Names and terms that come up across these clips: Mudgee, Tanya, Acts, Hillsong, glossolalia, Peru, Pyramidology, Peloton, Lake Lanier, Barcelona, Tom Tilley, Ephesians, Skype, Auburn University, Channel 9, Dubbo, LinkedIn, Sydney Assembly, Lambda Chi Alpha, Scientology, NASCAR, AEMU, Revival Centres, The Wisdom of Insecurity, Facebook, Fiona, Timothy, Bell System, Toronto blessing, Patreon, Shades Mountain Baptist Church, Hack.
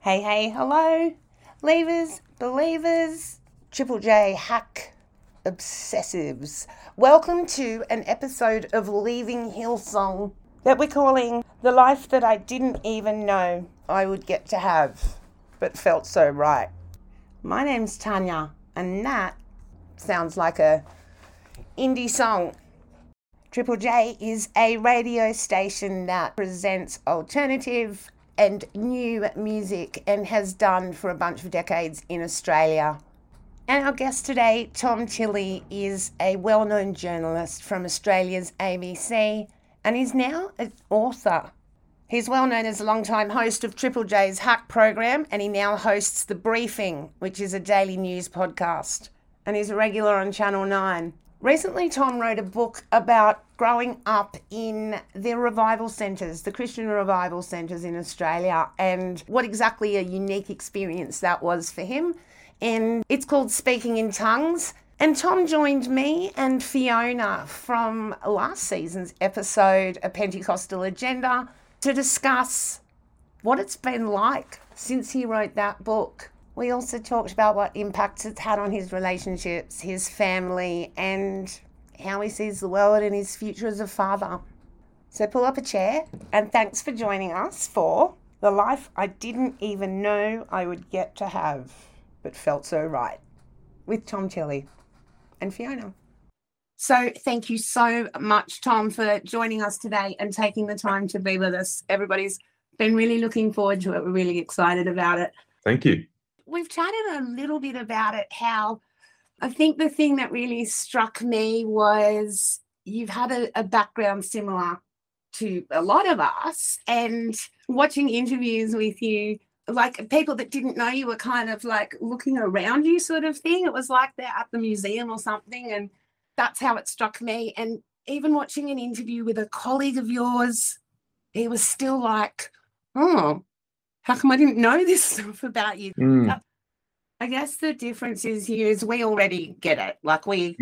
Hey, hey, hello, leavers, believers, Triple J, Hack, obsessives. Welcome to an episode of Leaving Hillsong that we're calling The Life That I Didn't Even Know I Would Get to Have, but Felt So Right. My name's Tanya, and that sounds like a indie song. Triple J is a radio station that presents alternative and new music and has done for a bunch of decades in Australia. And our guest today, Tom Tilley, is a well-known journalist from Australia's ABC and is now an author. He's well known as a long-time host of Triple J's Hack program, and he now hosts The Briefing, which is a daily news podcast, and he's a regular on Channel 9. Recently, Tom wrote a book about growing up in the revival centres, the Christian revival centres in Australia, and what exactly a unique experience that was for him. And it's called Speaking in Tongues. And Tom joined me and Fiona from last season's episode, A Pentecostal Agenda, to discuss what it's been like since he wrote that book. We also talked about what impacts it's had on his relationships, his family, and how he sees the world and his future as a father. So pull up a chair, and thanks for joining us for The Life I Didn't Even Know I Would Get to Have, but Felt So Right, with Tom Tilley and Fiona. So thank you so much, Tom, for joining us today and taking the time to be with us. Everybody's been really looking forward to it. We're really excited about it. Thank you. We've chatted a little bit about it, how I think the thing that really struck me was you've had a background similar to a lot of us, and watching interviews with you, like people that didn't know you were kind of like looking around you sort of thing. It was like they're at the museum or something, and that's how it struck me. And even watching an interview with a colleague of yours, he was still like, oh, how come I didn't know this stuff about you? Mm. I guess the difference is here is we already get it. Like we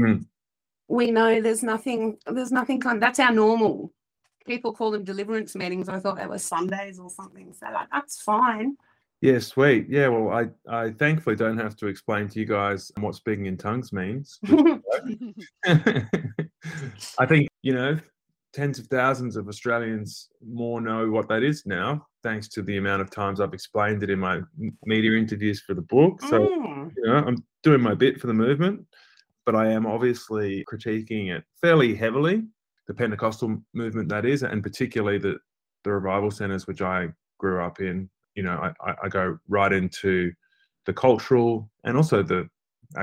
know there's nothing kind of, that's our normal. People call them deliverance meetings. I thought they were Sundays or something. So like, that's fine. Yeah, sweet. Yeah, well, I thankfully don't have to explain to you guys what speaking in tongues means. I think, you know, tens of thousands of Australians more know what that is now, thanks to the amount of times I've explained it in my media interviews for the book. So, you know, I'm doing my bit for the movement, but I am obviously critiquing it fairly heavily, the Pentecostal movement that is, and particularly the revival centres, which I grew up in. You know, I go right into the cultural and also the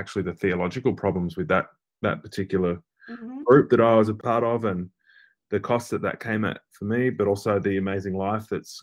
theological problems with that particular group that I was a part of, and the cost that that came at for me, but also the amazing life that's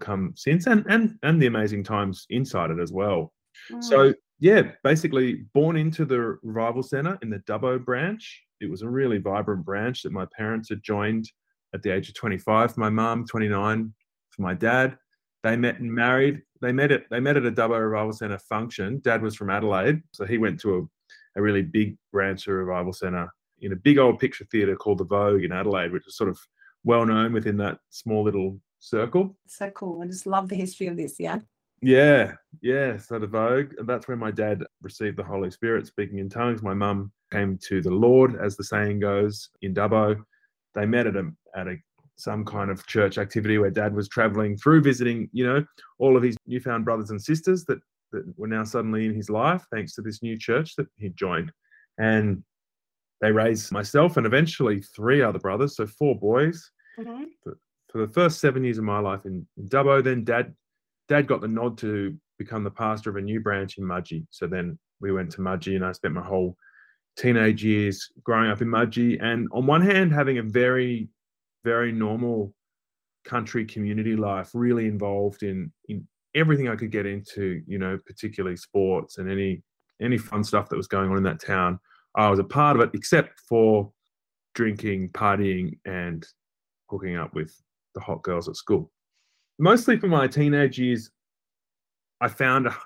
come since, and the amazing times inside it as well. Wow. So yeah, basically born into the Revival Centre in the Dubbo branch. It was a really vibrant branch that my parents had joined at the age of 25 for my mum, 29 for my dad. They met and married. They met at a Dubbo Revival Centre function. Dad was from Adelaide, so he went to a really big branch of Revival Centre in a big old picture theatre called the Vogue in Adelaide, which is sort of well known within that small little circle. So cool. I just love the history of this, yeah. Yeah, yeah. So the Vogue, that's where my dad received the Holy Spirit, speaking in tongues. My mum came to the Lord, as the saying goes, in Dubbo. They met at some kind of church activity where Dad was travelling through, visiting, you know, all of his newfound brothers and sisters that were now suddenly in his life, thanks to this new church that he'd joined. And they raised myself and eventually three other brothers, so four boys. Mm-hmm. For the first 7 years of my life in Dubbo, then Dad got the nod to become the pastor of a new branch in Mudgee. So then we went to Mudgee, and I spent my whole teenage years growing up in Mudgee. And on one hand, having a very, very normal country community life, really involved in everything I could get into, you know, particularly sports and any fun stuff that was going on in that town. I was a part of it, except for drinking, partying, and hooking up with the hot girls at school. Mostly for my teenage years, I found a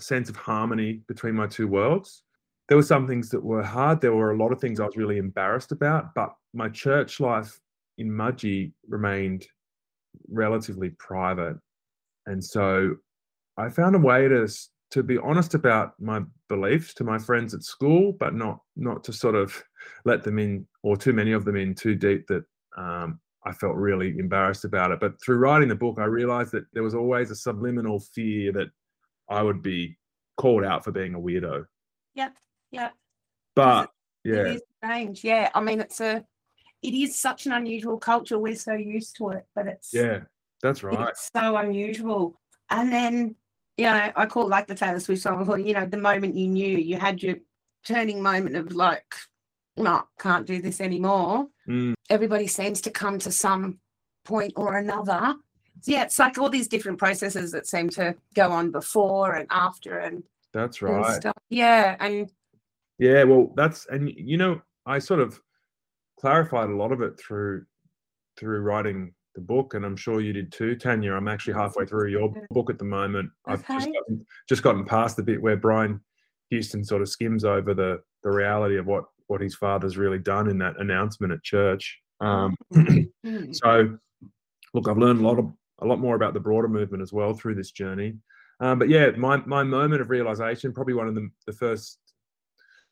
sense of harmony between my two worlds. There were some things that were hard. There were a lot of things I was really embarrassed about, but my church life in Mudgee remained relatively private. And so I found a way to be honest about my beliefs to my friends at school, but not to sort of let them in, or too many of them in too deep that I felt really embarrassed about it. But through writing the book, I realized that there was always a subliminal fear that I would be called out for being a weirdo. Yep, yep. But yeah, it is strange. Yeah, I mean, it is such an unusual culture. We're so used to it, but it's, yeah, that's right. It's so unusual. And then, you know, I call it like the Taylor Swift song, you know, the moment you knew, you had your turning moment of like, no, can't do this anymore. Mm. Everybody seems to come to some point or another. Yeah, it's like all these different processes that seem to go on before and after, and that's right. And stuff. Yeah, and yeah, well, that's, and you know, I sort of clarified a lot of it through writing the book, and I'm sure you did too, Tanya. I'm actually halfway through your book at the moment. Okay. I've just gotten past the bit where Brian Houston sort of skims over the reality of what his father's really done in that announcement at church. So, look, I've learned a lot more about the broader movement as well through this journey. But yeah, my moment of realization, probably one of the first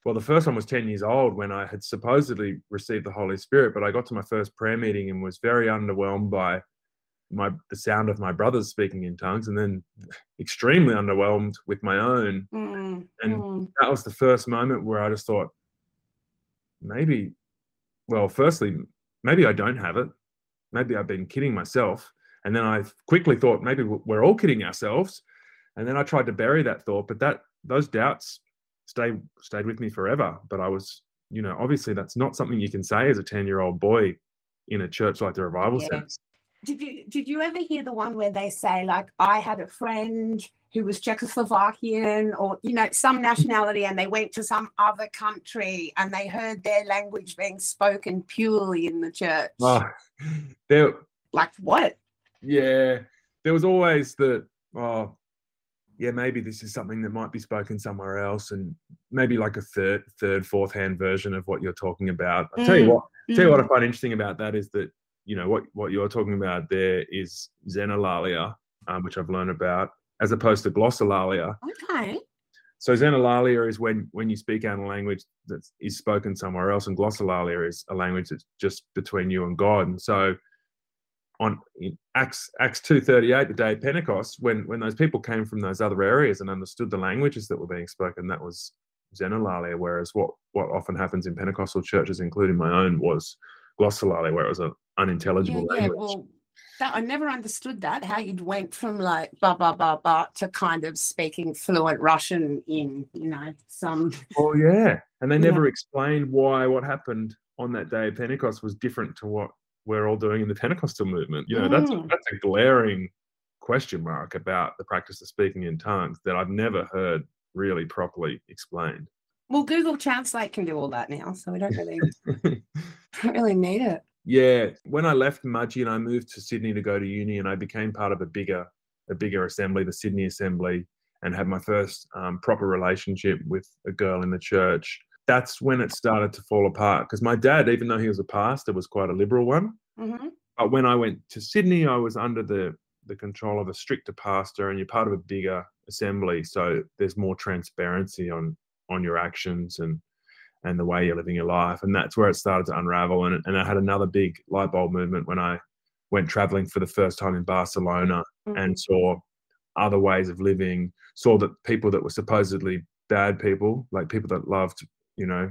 one was 10 years old, when I had supposedly received the Holy Spirit, but I got to my first prayer meeting and was very underwhelmed by the sound of my brothers speaking in tongues, and then extremely underwhelmed with my own. And that was the first moment where I just thought, maybe I don't have it. Maybe I've been kidding myself. And then I quickly thought, maybe we're all kidding ourselves. And then I tried to bury that thought, but those doubts stayed with me forever. But I was, you know, obviously that's not something you can say as a 10-year-old boy in a church like the Revival Centre. Did you ever hear the one where they say, like, I had a friend who was Czechoslovakian, or, you know, some nationality, and they went to some other country and they heard their language being spoken purely in the church? Oh, like what? Yeah, there was always the, oh, yeah, maybe this is something that might be spoken somewhere else, and maybe like a third, fourth-hand version of what you're talking about. I'll tell you what I find interesting about that is that, you know, what you're talking about there is xenolalia, which I've learned about, as opposed to glossolalia. Okay. So xenolalia is when you speak out a language that is spoken somewhere else, and glossolalia is a language that's just between you and God. And so in Acts 2:38, the day of Pentecost, when those people came from those other areas and understood the languages that were being spoken, that was xenolalia, whereas what often happens in Pentecostal churches, including my own, was glossolalia, where it was an unintelligible language. Well, I never understood that, how you'd went from like blah, blah, blah, blah to kind of speaking fluent Russian in, you know, some... Oh, yeah. And they never explained why, what happened on that day of Pentecost was different to what we're all doing in the Pentecostal movement. You know, that's a glaring question mark about the practice of speaking in tongues that I've never heard really properly explained. Well, Google Translate can do all that now, so we don't really need it. Yeah. When I left Mudgee and I moved to Sydney to go to uni, and I became part of a bigger assembly, the Sydney Assembly, and had my first proper relationship with a girl in the church, that's when it started to fall apart. Because my dad, even though he was a pastor, was quite a liberal one. Mm-hmm. But when I went to Sydney, I was under the control of a stricter pastor, and you're part of a bigger assembly. So there's more transparency on your actions and the way you're living your life. And that's where it started to unravel. And I had another big light bulb movement when I went traveling for the first time in Barcelona, mm-hmm. and saw other ways of living, saw that people that were supposedly bad people, like people that loved, you know,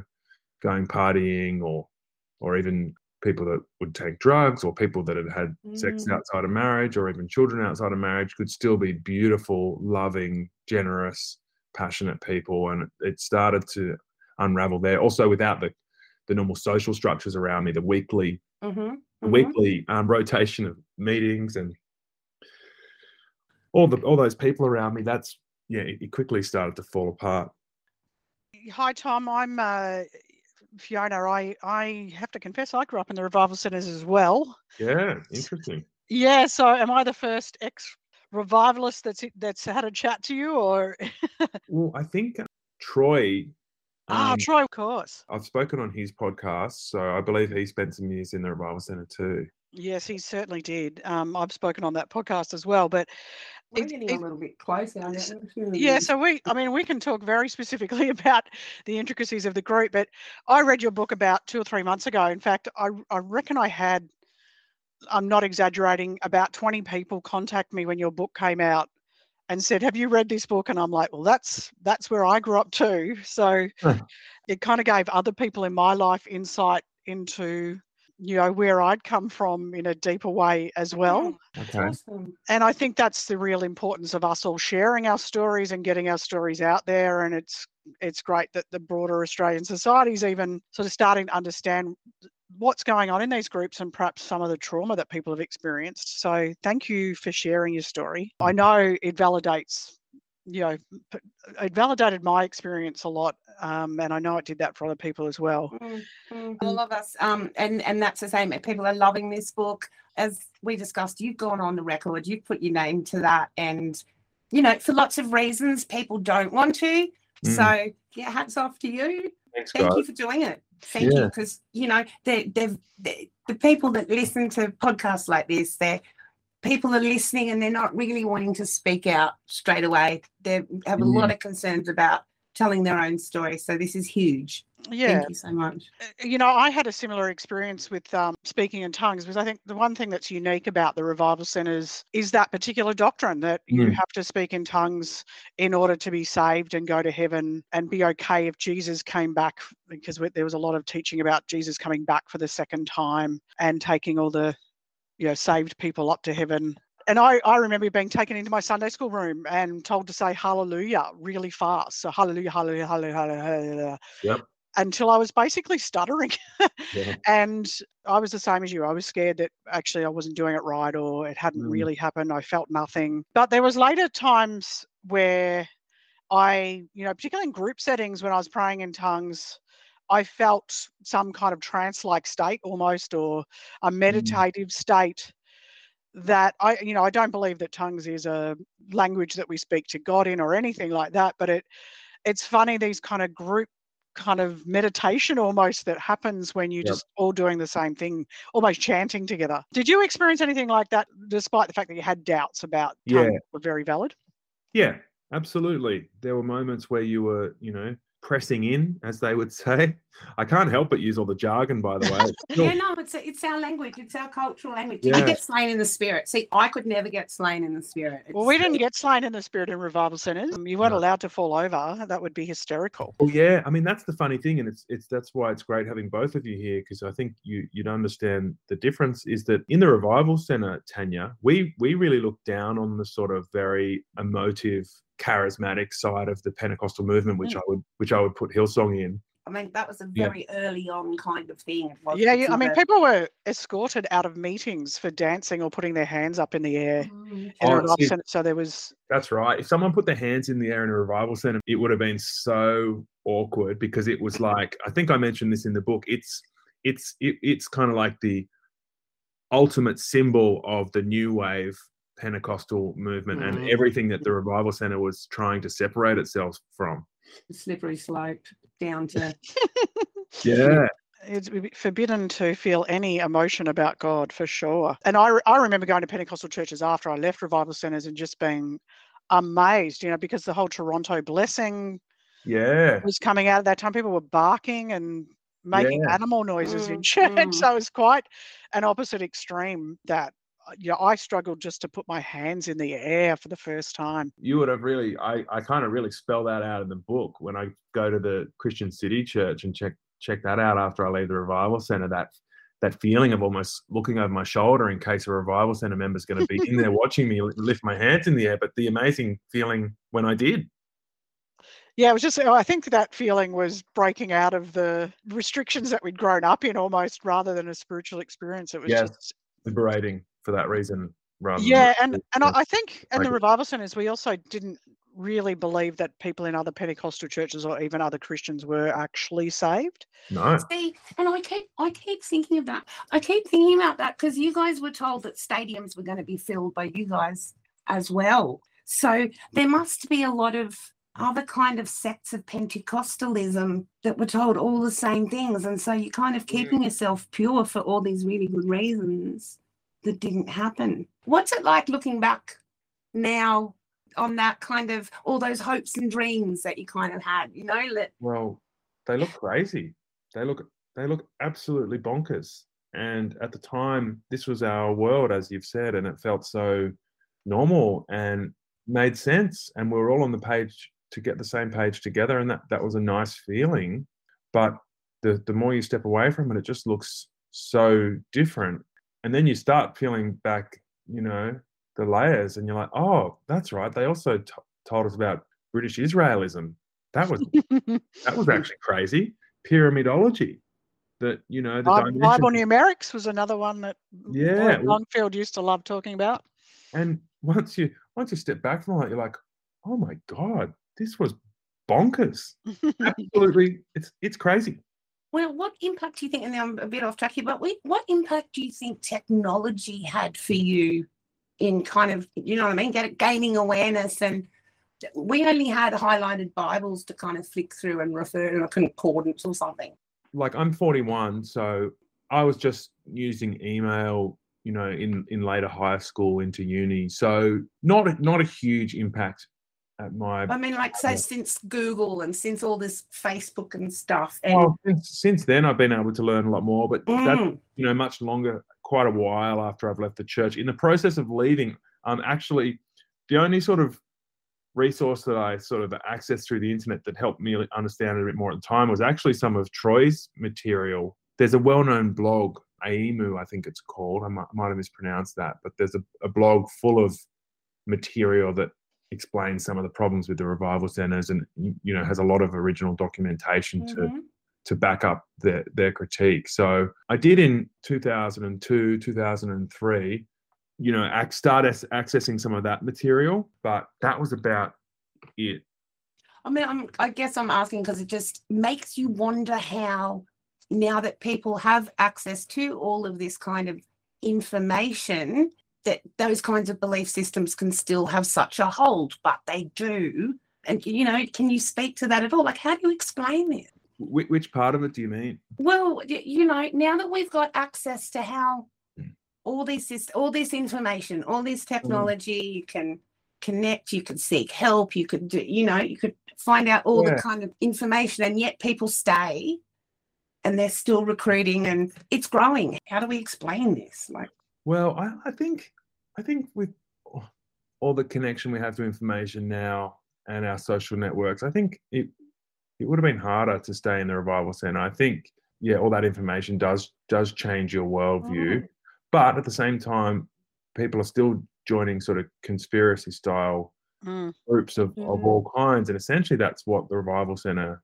going partying or even people that would take drugs or people that had had sex outside of marriage or even children outside of marriage could still be beautiful, loving, generous, passionate people. And it started to unravel there. Also without the normal social structures around me, the weekly rotation of meetings and all those people around me, it quickly started to fall apart. Hi, Tom. I'm Fiona. I have to confess, I grew up in the Revival Centres as well. Yeah, interesting. Yeah, so am I the first ex-revivalist that's had a chat to you, or? Well, I think Troy. Troy, of course. I've spoken on his podcast, so I believe he spent some years in the Revival Centre too. Yes, he certainly did. I've spoken on that podcast as well, but we're getting a little bit closer. Yeah, so we can talk very specifically about the intricacies of the group, but I read your book about 2 or 3 months ago. In fact, I reckon I had, I'm not exaggerating, about 20 people contact me when your book came out and said, have you read this book? And I'm like, well, that's where I grew up too. So it kind of gave other people in my life insight into, you know, where I'd come from in a deeper way as well. Okay. Awesome. And I think that's the real importance of us all sharing our stories and getting our stories out there. And it's great that the broader Australian society is even sort of starting to understand what's going on in these groups and perhaps some of the trauma that people have experienced. So thank you for sharing your story. I know it validates, you know, it validated my experience a lot, and I know it did that for other people as well. I love us, and that's the same. People are loving this book. As we discussed, you've gone on the record, you've put your name to that, and you know, for lots of reasons, people don't want to. So yeah, hats off to you. Thanks, thank God. You for doing it. Thank you, because you know the people that listen to podcasts like this, they're people are listening and they're not really wanting to speak out straight away. They have a lot of concerns about telling their own story. So this is huge. Yeah. Thank you so much. You know, I had a similar experience with speaking in tongues, because I think the one thing that's unique about the Revival Centres is that particular doctrine that you have to speak in tongues in order to be saved and go to heaven and be okay if Jesus came back, because there was a lot of teaching about Jesus coming back for the second time and taking all the, you know, saved people up to heaven. And I remember being taken into my Sunday school room and told to say hallelujah really fast. So hallelujah, hallelujah, hallelujah, hallelujah. Yep. Until I was basically stuttering. Yeah. And I was the same as you. I was scared that actually I wasn't doing it right, or it hadn't really happened. I felt nothing. But there was later times where I, you know, particularly in group settings when I was praying in tongues, I felt some kind of trance-like state almost, or a meditative state that I don't believe that tongues is a language that we speak to God in or anything like that. But it's funny, these kind of group kind of meditation almost that happens when you're just all doing the same thing, almost chanting together. Did you experience anything like that, despite the fact that you had doubts about tongues were very valid? Yeah, absolutely. There were moments where you were, you know, pressing in, as they would say. I can't help but use all the jargon, by the way. Yeah, no, it's our language. It's our cultural language. You get slain in the spirit. See, I could never get slain in the spirit. Well, we didn't get slain in the spirit in Revival Centres. You weren't allowed to fall over. That would be hysterical. Well, yeah. I mean, that's the funny thing, and it's that's why it's great having both of you here, because I think you'd understand the difference is that in the Revival Centre, Tanya, we really look down on the sort of very emotive, charismatic side of the Pentecostal movement, which I would put Hillsong in. I mean, that was a very early on kind of thing. I mean, people were escorted out of meetings for dancing or putting their hands up in the air. That's right. If someone put their hands in the air in a revival centre, it would have been so awkward, because it was like, I think I mentioned this in the book, it's kind of like the ultimate symbol of the new wave Pentecostal movement and everything that the revival centre was trying to separate itself from. The slippery slope down to it's forbidden to feel any emotion about God, for sure. And I remember going to Pentecostal churches after I left revival centres and just being amazed, you know, because the whole Toronto blessing was coming out at that time. People were barking and making animal noises in church, so it was quite an opposite extreme that, you know, I struggled just to put my hands in the air for the first time. You would have really, I kind of really spell that out in the book when I go to the Christian City Church and check that out after I leave the revival centre, that feeling of almost looking over my shoulder in case a revival centre member is going to be in there watching me lift my hands in the air, but the amazing feeling when I did. Yeah, it was just, I think that feeling was breaking out of the restrictions that we'd grown up in almost, rather than a spiritual experience. It was just liberating. For that reason, rather and I think in the revival centres, we also didn't really believe that people in other Pentecostal churches or even other Christians were actually saved. No. See, and I keep thinking of that. I keep thinking about that because you guys were told that stadiums were going to be filled by you guys as well. So there must be a lot of other kind of sects of Pentecostalism that were told all the same things, and so you're kind of keeping yourself pure for all these really good reasons that didn't happen. What's it like looking back now on that kind of, all those hopes and dreams that you kind of had, you know? Well, they look crazy. They look absolutely bonkers. And at the time, this was our world, as you've said, and it felt so normal and made sense. And we were all on the page to get the same page together. And that was a nice feeling. But the more you step away from it, it just looks so different. And then you start peeling back, you know, the layers, and you're like, oh, that's right. They also told us about British Israelism. That was actually crazy. Pyramidology, that, you know, the Bible numerics was another one that Longfield used to love talking about. And once you step back from that, you're like, oh my God, this was bonkers. Absolutely, it's crazy. Well, what impact do you think, and I'm a bit off track here, but what impact do you think technology had for you in kind of, you know what I mean, gaining awareness? And we only had highlighted Bibles to kind of flick through and refer to a concordance or something. Like, I'm 41, so I was just using email, you know, in later high school into uni. So not a huge impact. I mean, like, say, since Google and since all this Facebook and stuff. And well, since then I've been able to learn a lot more, but that's, you know, much longer, quite a while after I've left the church. In the process of leaving, actually, the only sort of resource that I sort of accessed through the internet that helped me understand it a bit more at the time was actually some of Troy's material. There's a well-known blog, AEMU, I think it's called. I might have mispronounced that, but there's a blog full of material that explain some of the problems with the revival centres, and, you know, has a lot of original documentation to back up their critique. So I did, in 2002, 2003, you know, start accessing some of that material, but that was about it. I mean, I guess I'm asking because it just makes you wonder how, now that people have access to all of this kind of information, that those kinds of belief systems can still have such a hold, but they do. And, you know, can you speak to that at all? Like, how do you explain it? Which part of it do you mean? Well, you know, now that we've got access to how all this information, all this technology, you can connect, you can seek help, you could do, you know, you could find out all the kind of information, and yet people stay and they're still recruiting and it's growing. How do we explain this? Like, well, I think with all the connection we have to information now and our social networks, I think it would have been harder to stay in the revival centre. I think, yeah, all that information does change your worldview. But at the same time, people are still joining sort of conspiracy style groups of all kinds. And essentially that's what the revival centre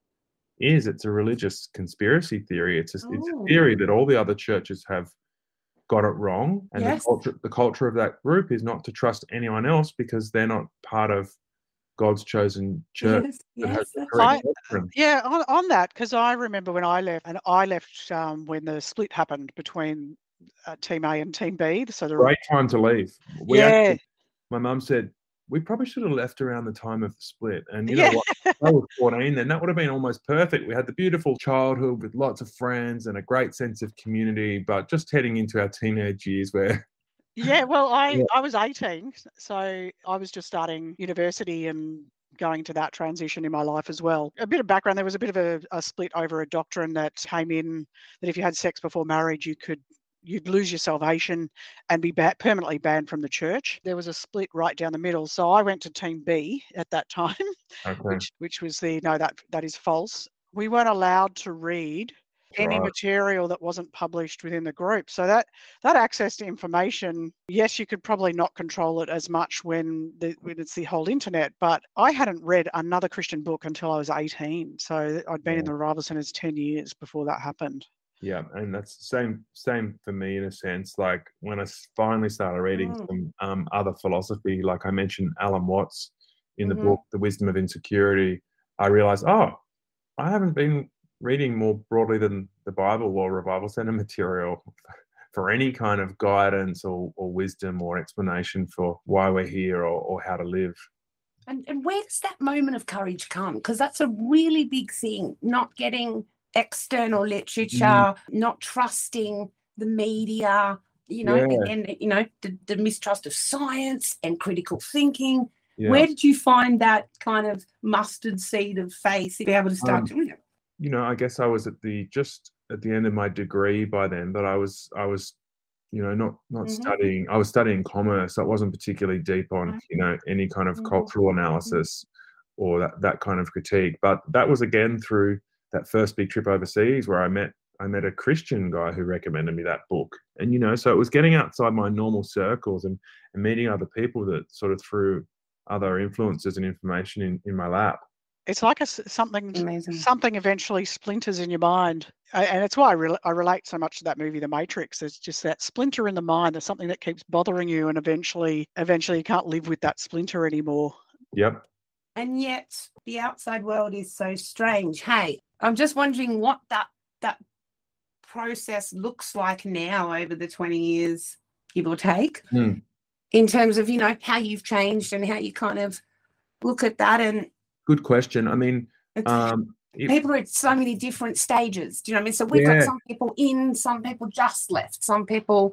is. It's a religious conspiracy theory. It's a theory that all the other churches have got it wrong, and yes. the culture of that group is not to trust anyone else because they're not part of God's chosen church. On that, because I remember when I left when the split happened between Team A and Team B. So great time to leave. Actually, my mum said, we probably should have left around the time of the split. And you know what? I was 14 then. That would have been almost perfect. We had the beautiful childhood with lots of friends and a great sense of community, but just heading into our teenage years where... I was 18, so I was just starting university and going to that transition in my life as well. A bit of background, there was a bit of a split over a doctrine that came in that if you had sex before marriage, you'd lose your salvation and be permanently banned from the church. There was a split right down the middle. So I went to Team B at that time, okay. which was that is false. We weren't allowed to read any material that wasn't published within the group. So that access to information, yes, you could probably not control it as much when it's the whole internet, but I hadn't read another Christian book until I was 18. So I'd been in the Revival Centres 10 years before that happened. Yeah, and that's the same for me in a sense. Like when I finally started reading some other philosophy, like I mentioned Alan Watts in the book, The Wisdom of Insecurity, I realised, I haven't been reading more broadly than the Bible or Revival Centre material for any kind of guidance or wisdom or explanation for why we're here or how to live. And where does that moment of courage come? Because that's a really big thing, not getting external literature, not trusting the media, the mistrust of science and critical thinking. Yeah. Where did you find that kind of mustard seed of faith to be able to start doing it? I guess I was at the end of my degree by then, but I was not studying. I was studying commerce. So I wasn't particularly deep on, any kind of cultural analysis or that kind of critique. But that was again through that first big trip overseas where I met a Christian guy who recommended me that book. And, so it was getting outside my normal circles and meeting other people that sort of threw other influences and information in my lap. It's like something eventually splinters in your mind. And it's why I relate so much to that movie, The Matrix. It's just that splinter in the mind. There's something that keeps bothering you, and eventually you can't live with that splinter anymore. Yep. And yet the outside world is so strange. Hey, I'm just wondering what that process looks like now over the 20 years, give or take, in terms of, how you've changed and how you kind of look at that. And good question. I mean, people are at so many different stages. Do you know what I mean? So we've got some people in, some people just left, some people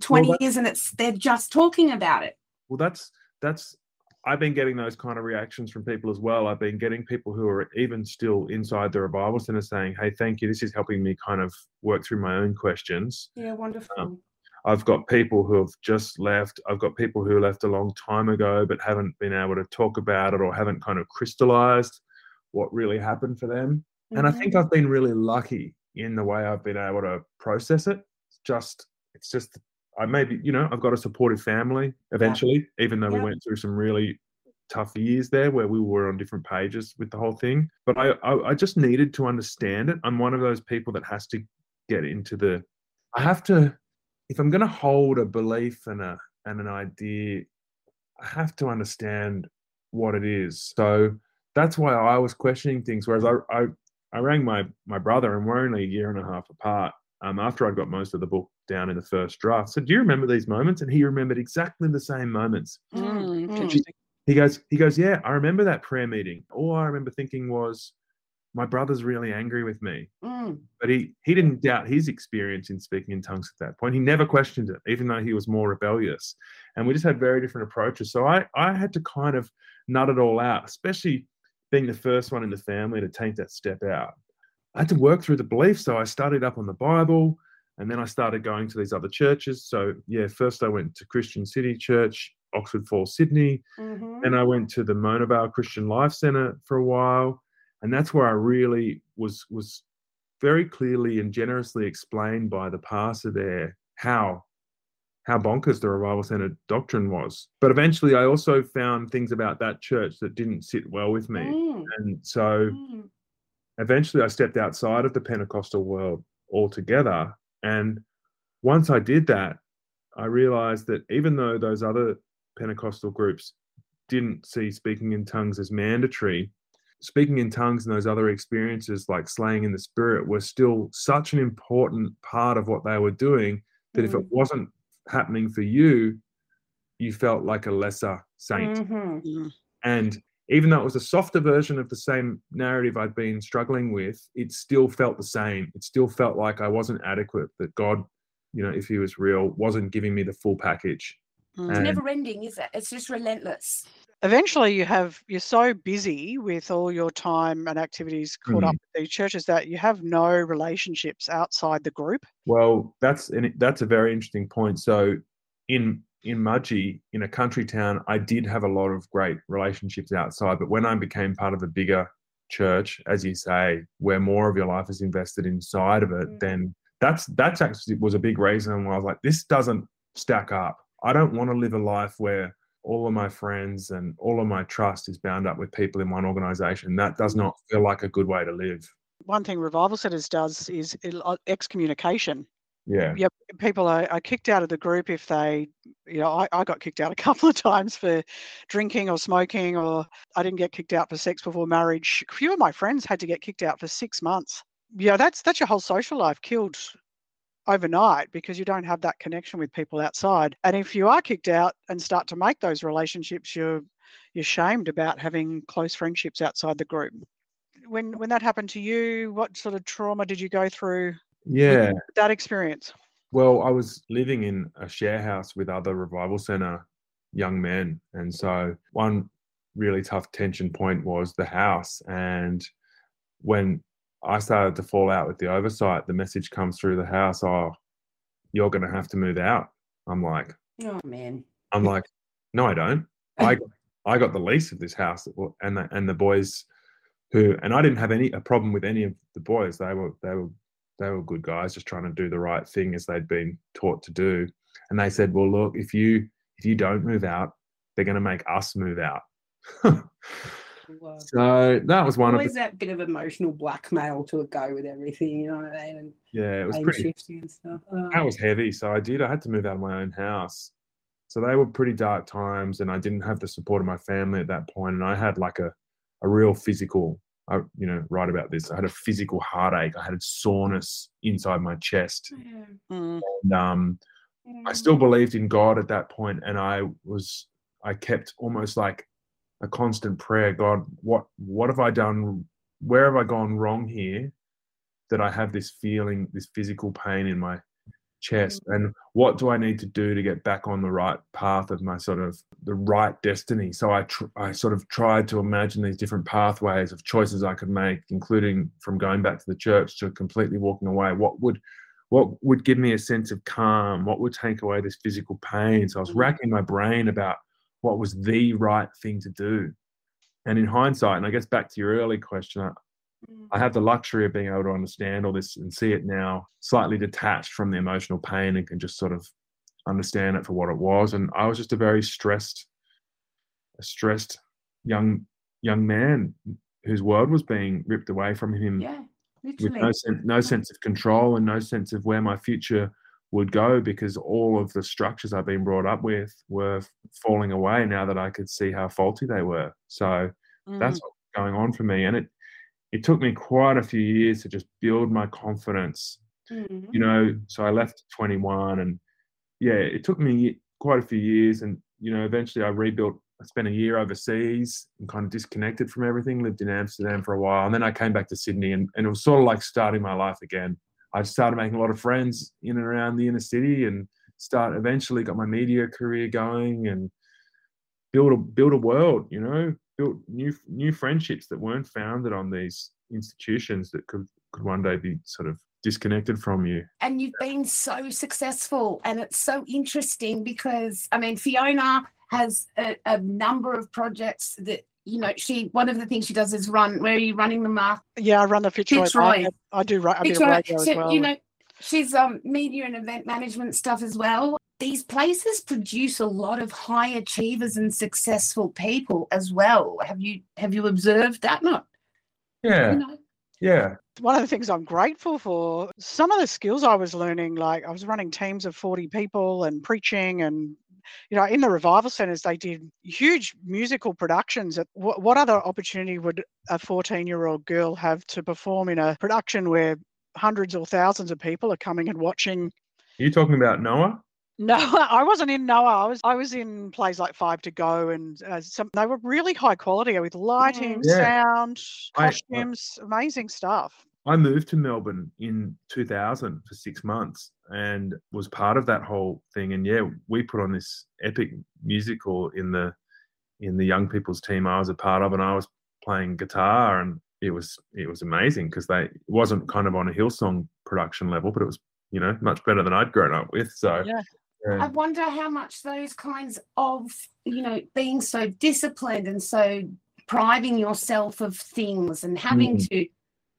20 years and they're just talking about it. Well, that's I've been getting those kind of reactions from people as well. I've been getting people who are even still inside the Revival Centre saying, hey, thank you. This is helping me kind of work through my own questions. Yeah, wonderful. I've got people who have just left. I've got people who left a long time ago but haven't been able to talk about it or haven't kind of crystallised what really happened for them. Mm-hmm. And I think I've been really lucky in the way I've been able to process it. It's just I maybe, I've got a supportive family eventually, even though we went through some really tough years there where we were on different pages with the whole thing. But I just needed to understand it. I'm one of those people that has to get into if I'm going to hold a belief and an idea, I have to understand what it is. So that's why I was questioning things. Whereas I rang my brother, and we're only a year and a half apart. After I got most of the book down in the first draft. So do you remember these moments? And he remembered exactly the same moments. He goes, yeah, I remember that prayer meeting. All I remember thinking was, my brother's really angry with me. Mm. But he didn't doubt his experience in speaking in tongues at that point. He never questioned it, even though he was more rebellious. And we just had very different approaches. So I had to kind of nut it all out, especially being the first one in the family to take that step out. I had to work through the belief. So I started up on the Bible, and then I started going to these other churches. So, first I went to Christian City Church, Oxford Falls, Sydney. Mm-hmm. Then I went to the Monavale Christian Life Centre for a while. And that's where I really was very clearly and generously explained by the pastor there how bonkers the Revival Centre doctrine was. But eventually I also found things about that church that didn't sit well with me. Mm. And so... Mm. eventually I stepped outside of the Pentecostal world altogether. And once I did that, I realized that even though those other Pentecostal groups didn't see speaking in tongues as mandatory, speaking in tongues and those other experiences like slaying in the spirit were still such an important part of what they were doing that if it wasn't happening for you, you felt like a lesser saint. Mm-hmm. And even though it was a softer version of the same narrative I'd been struggling with, it still felt the same. It still felt like I wasn't adequate, that God, you know, if he was real, wasn't giving me the full package. It's never ending, is it? It's just relentless. Eventually you're so busy with all your time and activities caught up with these churches that you have no relationships outside the group. Well, that's a very interesting point. So in Mudgee, in a country town, I did have a lot of great relationships outside, but when I became part of a bigger church, as you say, where more of your life is invested inside of it, then that's actually was a big reason why I was like, this doesn't stack up. I don't want to live a life where all of my friends and all of my trust is bound up with people in one organisation. That does not feel like a good way to live. One thing Revival Centres does is excommunication. Yeah. Yep. People are kicked out of the group if they, you know, I got kicked out a couple of times for drinking or smoking, or I didn't get kicked out for sex before marriage. A few of my friends had to get kicked out for 6 months. Yeah, that's your whole social life killed overnight because you don't have that connection with people outside. And if you are kicked out and start to make those relationships, you're shamed about having close friendships outside the group. When that happened to you, what sort of trauma did you go through? Yeah, that experience. Well, I was living in a share house with other Revival Centre young men, and so one really tough tension point was the house. And when I started to fall out with the oversight, the message comes through the house, "Oh, you're going to have to move out." I'm like, "Oh man." I'm like, "No, I don't. I got the lease of this house," and the boys who, and I didn't have a problem with any of the boys. They were good guys just trying to do the right thing as they'd been taught to do. And they said, "Well, look, if you don't move out, they're going to make us move out." So that was one of the... Always that bit of emotional blackmail to go with everything, you know what I mean? And yeah, it was pretty... shifting and stuff. That was heavy. So I had to move out of my own house. So they were pretty dark times, and I didn't have the support of my family at that point. And I had like a real physical... I had a physical heartache. I had a soreness inside my chest. Mm. And, I still believed in God at that point, and I kept almost like a constant prayer. God, what have I done? Where have I gone wrong here that I have this feeling, this physical pain in my chest? And what do I need to do to get back on the right path of my sort of the right destiny? So I sort of tried to imagine these different pathways of choices I could make, including from going back to the church to completely walking away. What would give me a sense of calm? What would take away this physical pain? So I was racking my brain about what was the right thing to do. And in hindsight, and I guess back to your early question, I have the luxury of being able to understand all this and see it now slightly detached from the emotional pain, and can just sort of understand it for what it was. And I was just a very stressed young man whose world was being ripped away from him. Yeah, literally. With no sense of control and no sense of where my future would go, because all of the structures I've been brought up with were falling away now that I could see how faulty they were. So that's what was going on for me. And it took me quite a few years to just build my confidence, you know. So I left at 21, and yeah, it took me quite a few years. And, you know, eventually I spent a year overseas and kind of disconnected from everything, lived in Amsterdam for a while. And then I came back to Sydney, and it was sort of like starting my life again. I started making a lot of friends in and around the inner city, and eventually got my media career going, and build a world, you know. Built new friendships that weren't founded on these institutions that could one day be sort of disconnected from you. And you've been so successful, and it's so interesting because, I mean, Fiona has a number of projects that, you know, one of the things she does is run. Where are you running them after? Yeah, I run the Fitzroy. I do right. So, you know, she's media and event management stuff as well. These places produce a lot of high achievers and successful people as well. Have you observed that? Not? Yeah. You know? Yeah. One of the things I'm grateful for, some of the skills I was learning, like I was running teams of 40 people and preaching, and, you know, in the revival centres, they did huge musical productions. What other opportunity would a 14-year-old girl have to perform in a production where hundreds or thousands of people are coming and watching? Are you talking about Noah? No, I wasn't in Noah. I was in plays like Five to Go, and they were really high quality with lighting, sound, costumes, amazing stuff. I moved to Melbourne in 2000 for 6 months and was part of that whole thing. And yeah, we put on this epic musical in the young people's team I was a part of, and I was playing guitar, and it was amazing because it wasn't kind of on a Hillsong production level, but it was, you know, much better than I'd grown up with. So yeah. I wonder how much those kinds of, you know, being so disciplined and so depriving yourself of things and having to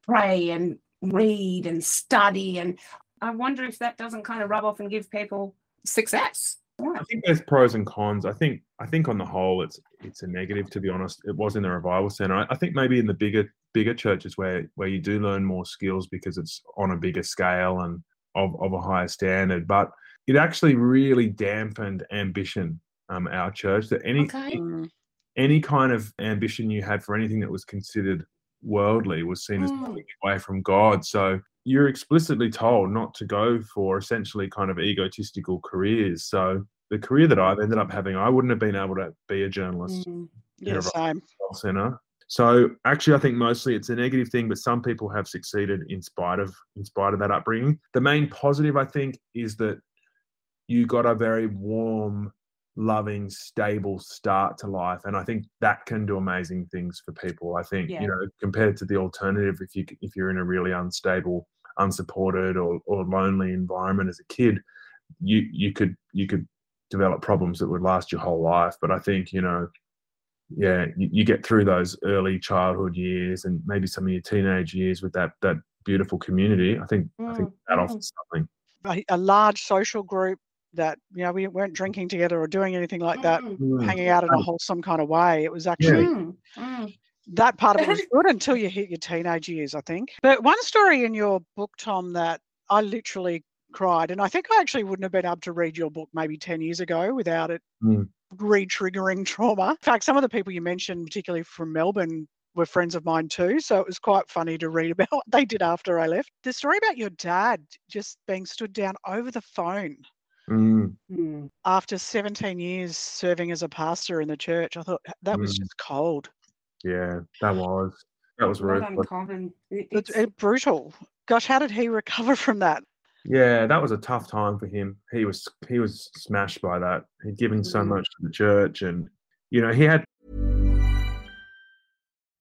pray and read and study, and I wonder if that doesn't kind of rub off and give people success. Yeah. I think there's pros and cons. I think on the whole it's a negative, to be honest. It was in the revival centre. I think maybe in the bigger churches where you do learn more skills because it's on a bigger scale and of a higher standard, but it actually really dampened ambition, our church, that any kind of ambition you had for anything that was considered worldly was seen as moving away from God. So you're explicitly told not to go for essentially kind of egotistical careers. So the career that I've ended up having, I wouldn't have been able to be a journalist in a center. So actually, I think mostly it's a negative thing, but some people have succeeded in spite of that upbringing. The main positive, I think, is that you got a very warm, loving, stable start to life, and I think that can do amazing things for people. I think you know, compared to the alternative, if you're in a really unstable, unsupported, or lonely environment as a kid, you could develop problems that would last your whole life. But I think, you know, yeah, you get through those early childhood years and maybe some of your teenage years with that beautiful community. I think that offers something. A large social group that, you know, we weren't drinking together or doing anything like that, hanging out in a wholesome kind of way. It was actually that part of it was good until you hit your teenage years, I think. But one story in your book, Tom, that I literally cried, and I think I actually wouldn't have been able to read your book maybe 10 years ago without it re-triggering trauma. In fact, some of the people you mentioned, particularly from Melbourne, were friends of mine too, so it was quite funny to read about what they did after I left. The story about your dad just being stood down over the phone after 17 years serving as a pastor in the church, I thought that was just cold. Yeah, that was uncommon. It's brutal. Gosh, how did he recover from that? Yeah, that was a tough time for him. He was smashed by that. He'd given so much to the church, and, you know, he had.